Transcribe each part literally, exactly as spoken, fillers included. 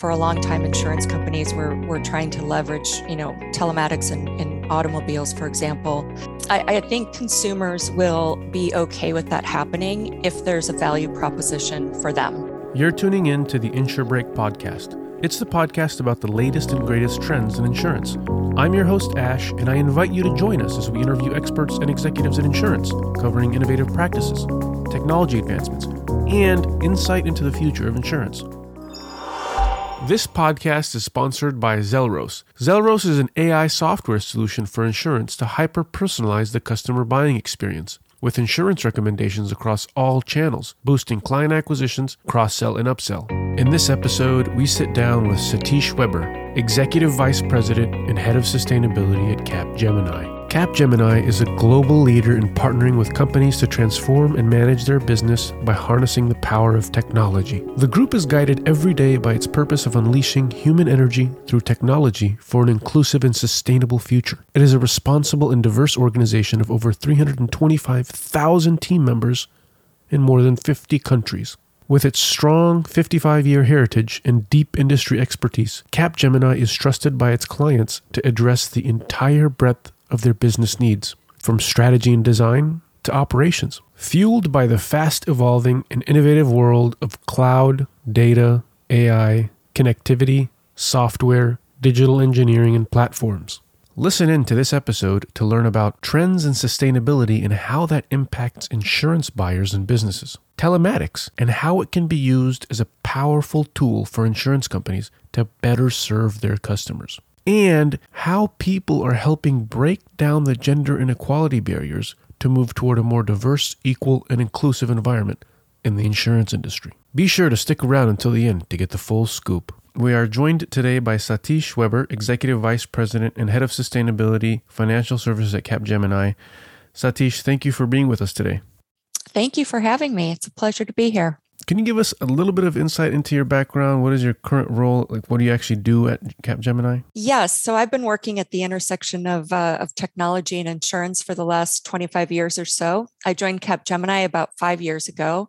For a long time, insurance companies were, were trying to leverage, you know, telematics in, in automobiles, for example. I, I think consumers will be okay with that happening if there's a value proposition for them. You're tuning in to the InsureBreak podcast. It's the podcast about the latest and greatest trends in insurance. I'm your host, Ash, and I invite you to join us as we interview experts and executives in insurance, covering innovative practices, technology advancements, and insight into the future of insurance. This podcast is sponsored by Zelros. Zelros is an A I software solution for insurance to hyper-personalize the customer buying experience with insurance recommendations across all channels, boosting client acquisitions, cross-sell, and upsell. In this episode, we sit down with Satish Weber, Executive Vice President and Head of Sustainability at Capgemini. Capgemini is a global leader in partnering with companies to transform and manage their business by harnessing the power of technology. The group is guided every day by its purpose of unleashing human energy through technology for an inclusive and sustainable future. It is a responsible and diverse organization of over three hundred twenty-five thousand team members in more than fifty countries. With its strong fifty-five-year heritage and deep industry expertise, Capgemini is trusted by its clients to address the entire breadth of their business needs, from strategy and design to operations. Fueled by the fast-evolving and innovative world of cloud, data, A I, connectivity, software, digital engineering, and platforms. Listen in to this episode to learn about trends in sustainability and how that impacts insurance buyers and businesses, telematics, and how it can be used as a powerful tool for insurance companies to better serve their customers, and how people are helping break down the gender inequality barriers to move toward a more diverse, equal, and inclusive environment in the insurance industry. Be sure to stick around until the end to get the full scoop. We are joined today by Satish Weber, Executive Vice President and Head of Sustainability, Financial Services at Capgemini. Satish, thank you for being with us today. Thank you for having me. It's a pleasure to be here. Can you give us a little bit of insight into your background? What is your current role? Like, what do you actually do at Capgemini? Yes. So I've been working at the intersection of uh, of technology and insurance for the last twenty-five years or so. I joined Capgemini about five years ago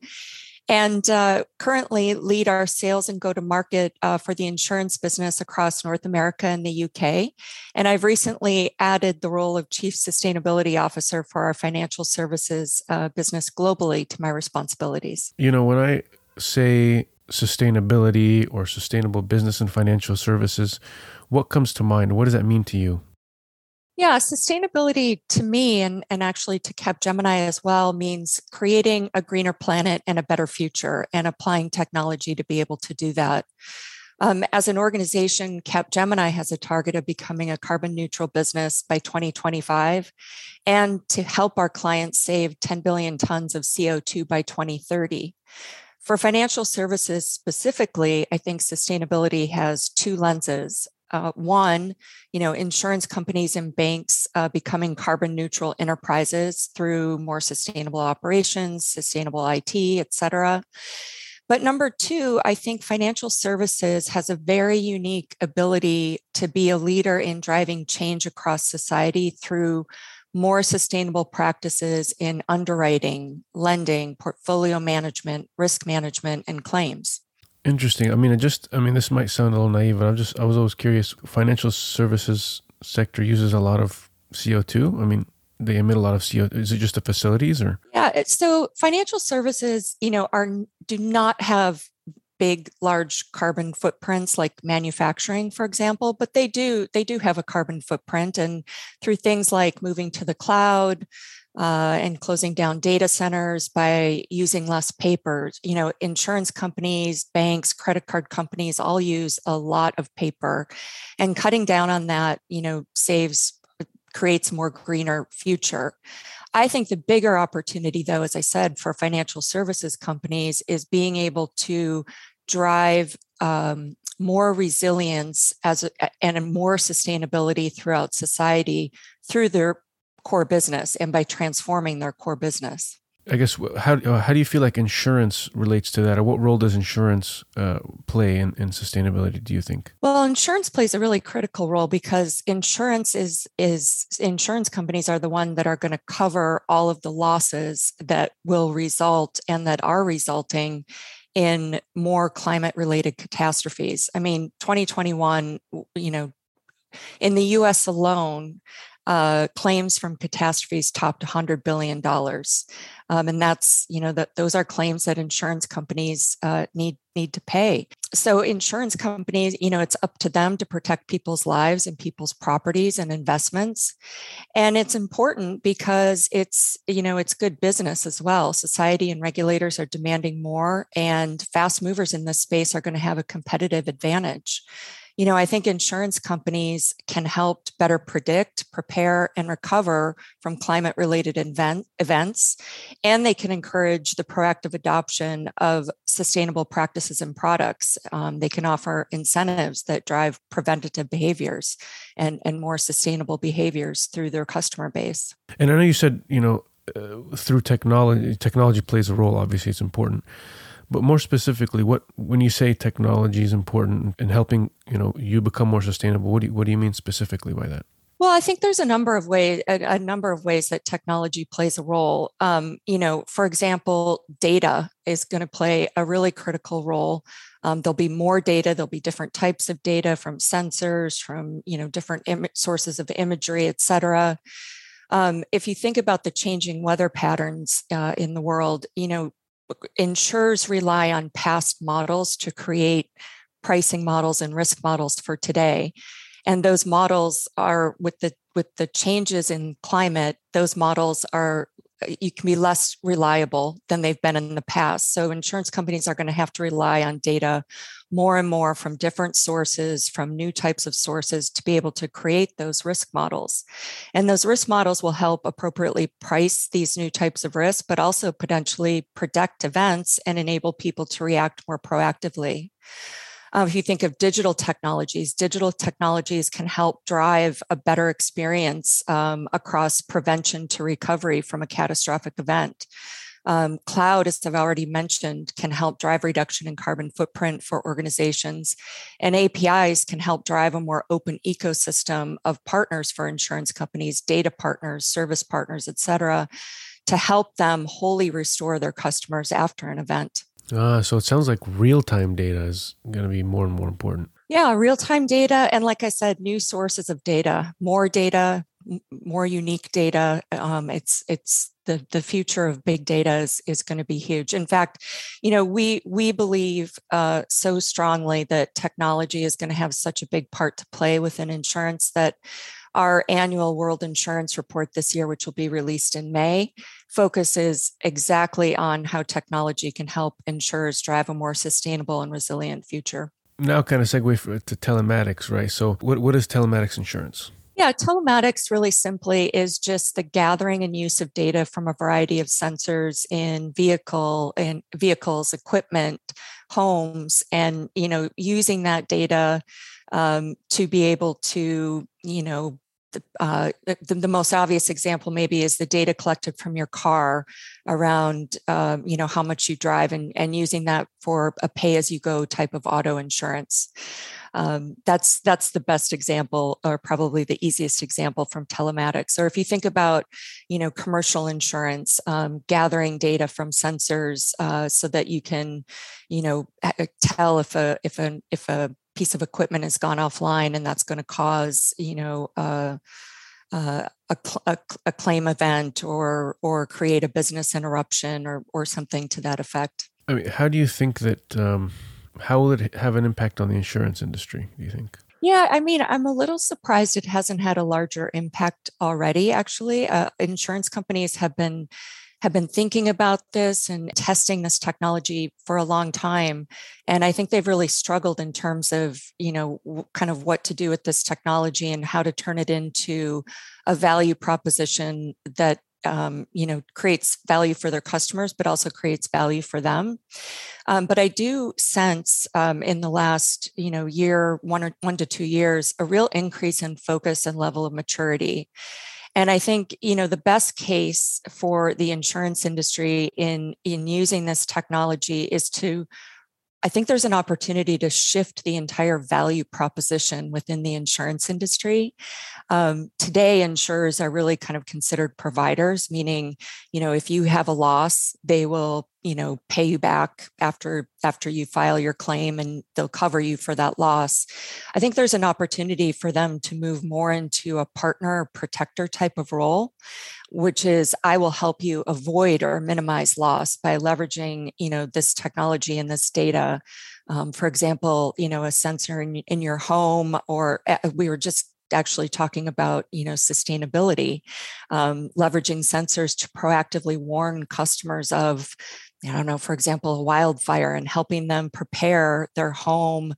and uh, currently lead our sales and go-to-market uh, for the insurance business across North America and the U K. And I've recently added the role of Chief Sustainability Officer for our financial services uh, business globally to my responsibilities. You know, when I say sustainability or sustainable business and financial services, what comes to mind? What does that mean to you? Yeah, sustainability to me, and, and actually to Capgemini as well, means creating a greener planet and a better future and applying technology to be able to do that. Um, as an organization, Capgemini has a target of becoming a carbon neutral business by twenty twenty-five and to help our clients save ten billion tons of C O two by twenty thirty. For financial services specifically, I think sustainability has two lenses. Uh, one, you know, insurance companies and banks uh, becoming carbon neutral enterprises through more sustainable operations, sustainable I T, et cetera. But number two, I think financial services has a very unique ability to be a leader in driving change across society through more sustainable practices in underwriting, lending, portfolio management, risk management, and claims. Interesting. I mean, it just, I mean, this might sound a little naive, but I'm just, I was always curious. Financial services sector uses a lot of C O two. I mean, they emit a lot of C O two. Is it just the facilities or? Yeah. It's, so financial services, you know, are, do not have big, large carbon footprints like manufacturing, for example, but they do, they do have a carbon footprint, and through things like moving to the cloud, Uh, and closing down data centers by using less paper. You know, insurance companies, banks, credit card companies all use a lot of paper, and cutting down on that, you know, saves, creates a more greener future. I think the bigger opportunity, though, as I said, for financial services companies is being able to drive um, more resilience as a, and a more sustainability throughout society through their core business and by transforming their core business. I guess, how how do you feel like insurance relates to that? Or what role does insurance uh, play in, in sustainability, do you think? Well, insurance plays a really critical role because insurance is, is insurance companies are the one that are going to cover all of the losses that will result and that are resulting in more climate-related catastrophes. I mean, twenty twenty-one, you know, in the U S alone, uh, claims from catastrophes topped one hundred billion dollars. Um, and that's, you know, that those are claims that insurance companies uh, need need to pay. So insurance companies, you know, it's up to them to protect people's lives and people's properties and investments. And it's important because it's, you know, it's good business as well. Society and regulators are demanding more, and fast movers in this space are going to have a competitive advantage. You know, I think insurance companies can help better predict, prepare, and recover from climate-related event, events, and they can encourage the proactive adoption of sustainable practices and products. Um, they can offer incentives that drive preventative behaviors and, and more sustainable behaviors through their customer base. And I know you said, you know, uh, through technology, technology plays a role. Obviously, it's important. But more specifically, what when you say technology is important in helping, you know, you become more sustainable, what do you, what do you mean specifically by that? Well, I think there's a number of ways a, a number of ways that technology plays a role. Um, you know, for example, data is going to play a really critical role. Um, there'll be more data. There'll be different types of data from sensors, from you know different im- sources of imagery, et cetera. Um, if you think about the changing weather patterns uh, in the world, you know. Insurers rely on past models to create pricing models and risk models for today. And those models are, with the with the changes in climate, those models are, you can be less reliable than they've been in the past. So insurance companies are going to have to rely on data more and more from different sources, from new types of sources, to be able to create those risk models. And those risk models will help appropriately price these new types of risks, but also potentially predict events and enable people to react more proactively. Uh, if you think of digital technologies, digital technologies can help drive a better experience um, across prevention to recovery from a catastrophic event. Um, cloud, as I've already mentioned, can help drive reduction in carbon footprint for organizations, and A P Is can help drive a more open ecosystem of partners for insurance companies, data partners, service partners, et cetera, to help them wholly restore their customers after an event. Ah, so it sounds like real-time data is going to be more and more important. Yeah, real-time data. And like I said, new sources of data, more data, m- more unique data. Um, it's it's the the future of big data is, is going to be huge. In fact, you know, we, we believe uh, so strongly that technology is going to have such a big part to play within insurance that our annual World Insurance Report this year, which will be released in May, focuses exactly on how technology can help insurers drive a more sustainable and resilient future. Now kind of segue to telematics, right? So what, what is telematics insurance? Yeah, telematics really simply is just the gathering and use of data from a variety of sensors in vehicle and vehicles, equipment, homes, and you know using that data um, to be able to you know. The, uh, the, the most obvious example maybe is the data collected from your car around, um, you know, how much you drive and, and using that for a pay-as-you-go type of auto insurance. Um, that's that's the best example, or probably the easiest example from telematics. Or if you think about, you know, commercial insurance, um, gathering data from sensors uh, so that you can, you know, tell if a if a if a piece of equipment has gone offline, and that's going to cause, you know, uh, uh, a, a, a claim event or or create a business interruption or or something to that effect. I mean, how do you think that? Um, how will it have an impact on the insurance industry, do you think? Yeah, I mean, I'm a little surprised it hasn't had a larger impact already. Actually, uh, insurance companies have been. have been thinking about this and testing this technology for a long time. And I think they've really struggled in terms of, you know, kind of what to do with this technology and how to turn it into a value proposition that, um, you know, creates value for their customers, but also creates value for them. Um, but I do sense um, in the last, you know, year, one or one to two years, a real increase in focus and level of maturity. And I think, you know, the best case for the insurance industry in, in using this technology is to, I think there's an opportunity to shift the entire value proposition within the insurance industry. Um, today, insurers are really kind of considered providers, meaning, you know, if you have a loss, they will you know, pay you back after after you file your claim, and they'll cover you for that loss. I think there's an opportunity for them to move more into a partner protector type of role, which is, I will help you avoid or minimize loss by leveraging, you know, this technology and this data. Um, for example, you know, a sensor in, in your home, or uh, we were just actually talking about, you know, sustainability, um, leveraging sensors to proactively warn customers of, I don't know, for example, a wildfire, and helping them prepare their home,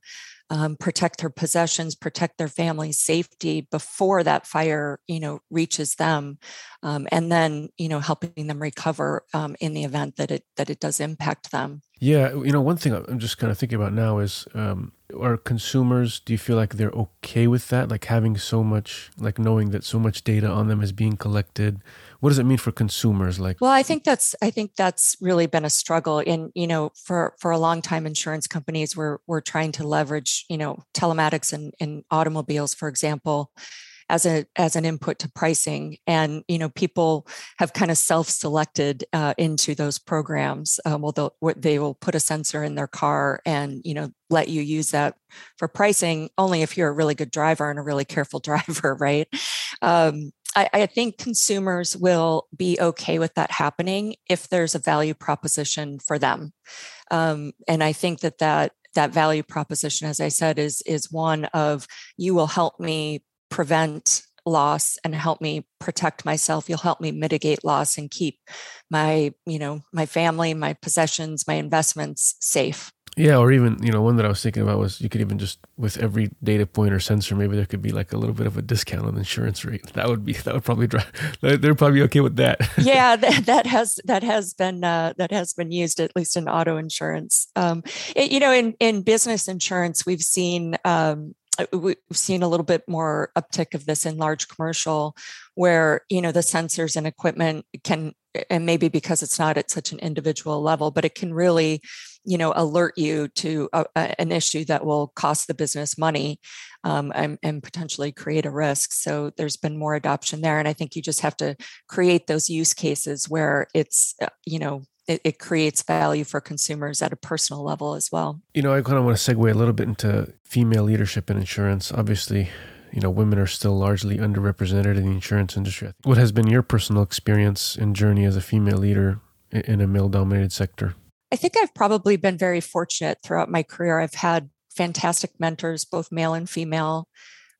um, protect their possessions, protect their family's safety before that fire, you know, reaches them, um, and then, you know, helping them recover um, in the event that it that it does impact them. Yeah, you know, one thing I'm just kind of thinking about now is, um, are consumers, do you feel like they're okay with that? Like having so much, like knowing that so much data on them is being collected. What does it mean for consumers? Like, well, I think that's I think that's really been a struggle. And you know, for, for a long time, insurance companies were were trying to leverage, you know, telematics and, and automobiles, for example, as a as an input to pricing. And you know, people have kind of self-selected uh, into those programs. Um, although they will put a sensor in their car and, you know, let you use that for pricing only if you're a really good driver and a really careful driver, right? Um, I, I think consumers will be okay with that happening if there's a value proposition for them. Um, and I think that, that that value proposition, as I said, is, is one of, you will help me prevent loss and help me protect myself. You'll help me mitigate loss and keep my, you know, my family, my possessions, my investments safe. Yeah, or even, you know, one that I was thinking about was, you could even just, with every data point or sensor, maybe there could be like a little bit of a discount on the insurance rate. That would be, that would probably drive, they're probably okay with that. Yeah, that, that has that has been uh, that has been used, at least in auto insurance. Um, it, you know, in in business insurance, we've seen. Um, We've seen a little bit more uptick of this in large commercial, where, you know, the sensors and equipment can, and maybe because it's not at such an individual level, but it can really, you know, alert you to a, a, an issue that will cost the business money, um, and, and potentially create a risk. So there's been more adoption there, and I think you just have to create those use cases where it's, you know, It, it creates value for consumers at a personal level as well. You know, I kind of want to segue a little bit into female leadership in insurance. Obviously, you know, women are still largely underrepresented in the insurance industry. What has been your personal experience and journey as a female leader in a male-dominated sector? I think I've probably been very fortunate throughout my career. I've had fantastic mentors, both male and female.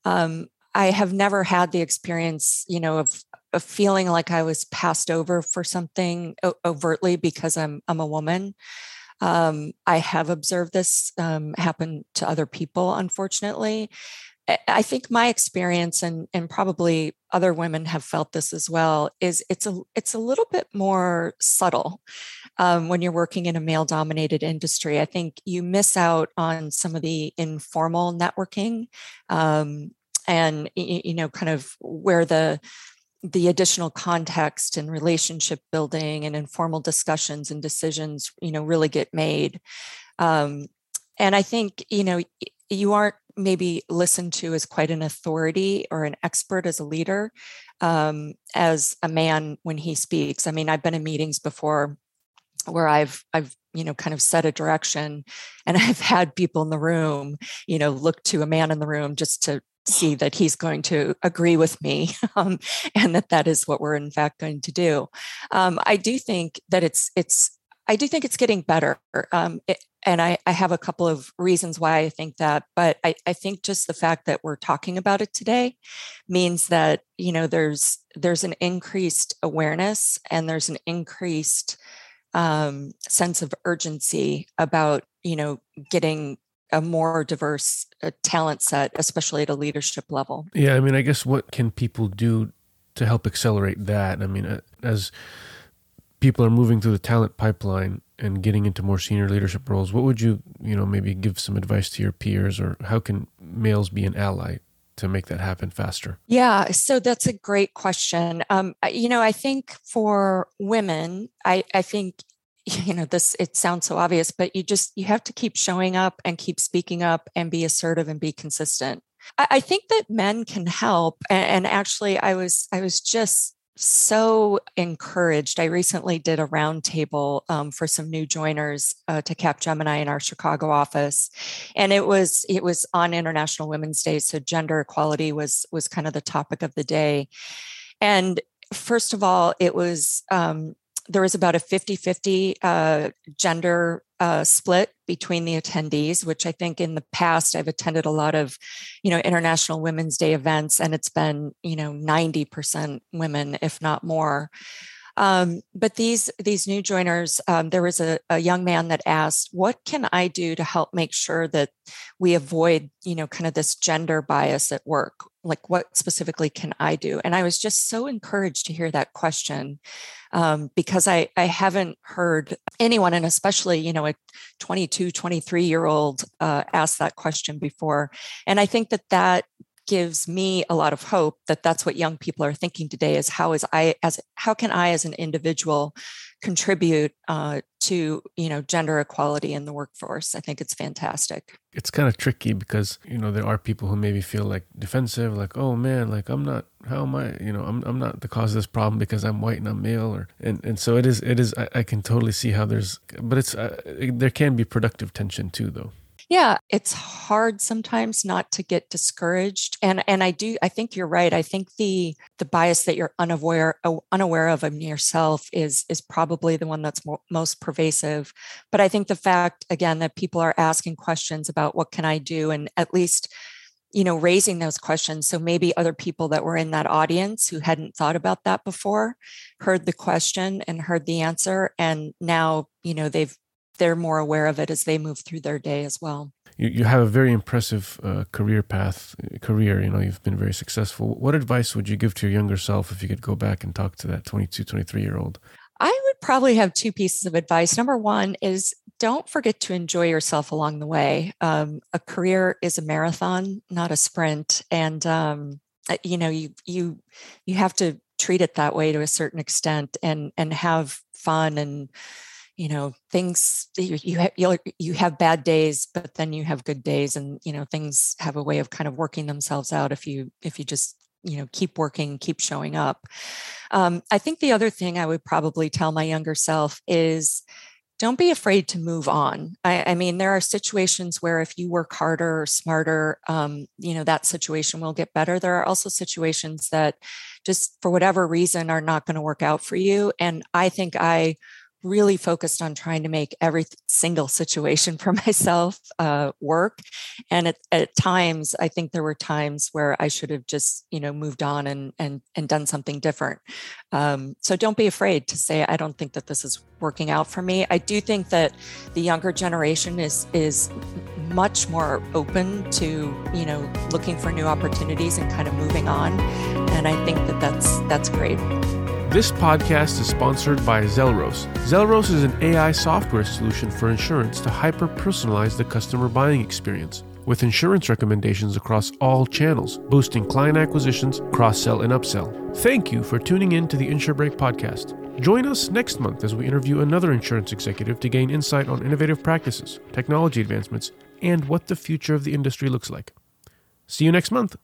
Um, I have never had the experience, you know, of Of feeling like I was passed over for something overtly because I'm I'm a woman. Um, I have observed this um, happen to other people, unfortunately. I think my experience, and and probably other women have felt this as well, is it's a it's a little bit more subtle um, when you're working in a male-dominated industry. I think you miss out on some of the informal networking, um, and you know, kind of where the the additional context and relationship building and informal discussions and decisions, you know, really get made. Um, and I think, you know, you aren't maybe listened to as quite an authority or an expert as a leader, um, as a man when he speaks. I mean, I've been in meetings before where I've, I've, you know, kind of set a direction, and I've had people in the room, you know, look to a man in the room just to see that he's going to agree with me, um, and that that is what we're in fact going to do. Um, I do think that it's it's I do think it's getting better, um, it, and I, I have a couple of reasons why I think that. But I, I think just the fact that we're talking about it today means that, you know, there's there's an increased awareness, and there's an increased um, sense of urgency about, you know, getting a more diverse talent set, especially at a leadership level. Yeah, I mean, I guess what can people do to help accelerate that? I mean, as people are moving through the talent pipeline and getting into more senior leadership roles, what would you, you know, maybe give some advice to your peers, or how can males be an ally to make that happen faster? Yeah, so that's a great question. Um, you know, I think for women, I, I think, you know, this, it sounds so obvious, but you just, you have to keep showing up and keep speaking up and be assertive and be consistent. I, I think that men can help. And, and actually I was, I was just so encouraged. I recently did a roundtable um, for some new joiners uh, to Capgemini in our Chicago office, and it was it was on International Women's Day, so gender equality was was kind of the topic of the day. And first of all, it was um, there was about a fifty-fifty uh, gender uh, split between the attendees, which I think in the past I've attended a lot of, you know, International Women's Day events, and it's been, you know, ninety percent women, if not more. Um, but these these new joiners, um, there was a, a young man that asked, "What can I do to help make sure that we avoid, you know, kind of this gender bias at work? Like, what specifically can I do?" And I was just so encouraged to hear that question, um, because I I haven't heard anyone, and especially, you know, a twenty-two, twenty-three year old uh, ask that question before. And I think that that gives me a lot of hope that that's what young people are thinking today, is how is I as how can I as an individual contribute uh, to, you know, gender equality in the workforce. I think it's fantastic. It's kind of tricky because, you know, there are people who maybe feel like defensive, like, oh man, like I'm not, how am I, you know, I'm I'm not the cause of this problem because I'm white and I'm male, or and, and so it is it is I, I can totally see how there's, but it's uh, it, there can be productive tension too though. Yeah, it's hard sometimes not to get discouraged. And and I do, I think you're right. I think the the bias that you're unaware unaware of in yourself is is probably the one that's mo- most pervasive. But I think the fact, again, that people are asking questions about what can I do, and at least, you know, raising those questions. So maybe other people that were in that audience who hadn't thought about that before heard the question and heard the answer. And now, you know, they've they're more aware of it as they move through their day as well. You you have a very impressive uh, career path, career, you know, you've been very successful. What advice would you give to your younger self if you could go back and talk to that twenty-two, twenty-three-year-old? I would probably have two pieces of advice. Number one is don't forget to enjoy yourself along the way. Um, a career is a marathon, not a sprint. And, um, you know, you you you have to treat it that way to a certain extent, and and have fun, and you know, things you you have, you'll, you have bad days, but then you have good days, and you know, things have a way of kind of working themselves out if you if you just you know keep working, keep showing up. Um, I think the other thing I would probably tell my younger self is don't be afraid to move on. I, I mean, there are situations where if you work harder or smarter, um, you know, that situation will get better. There are also situations that just for whatever reason are not going to work out for you, and I think I. really focused on trying to make every single situation for myself uh, work. And at, at times, I think there were times where I should have just, you know, moved on and and and done something different. Um, so don't be afraid to say, I don't think that this is working out for me. I do think that the younger generation is is much more open to, you know, looking for new opportunities and kind of moving on. And I think that that's, that's great. This podcast is sponsored by Zelros. Zelros is an A I software solution for insurance to hyper-personalize the customer buying experience with insurance recommendations across all channels, boosting client acquisitions, cross-sell, and upsell. Thank you for tuning in to the InsureBreak podcast. Join us next month as we interview another insurance executive to gain insight on innovative practices, technology advancements, and what the future of the industry looks like. See you next month.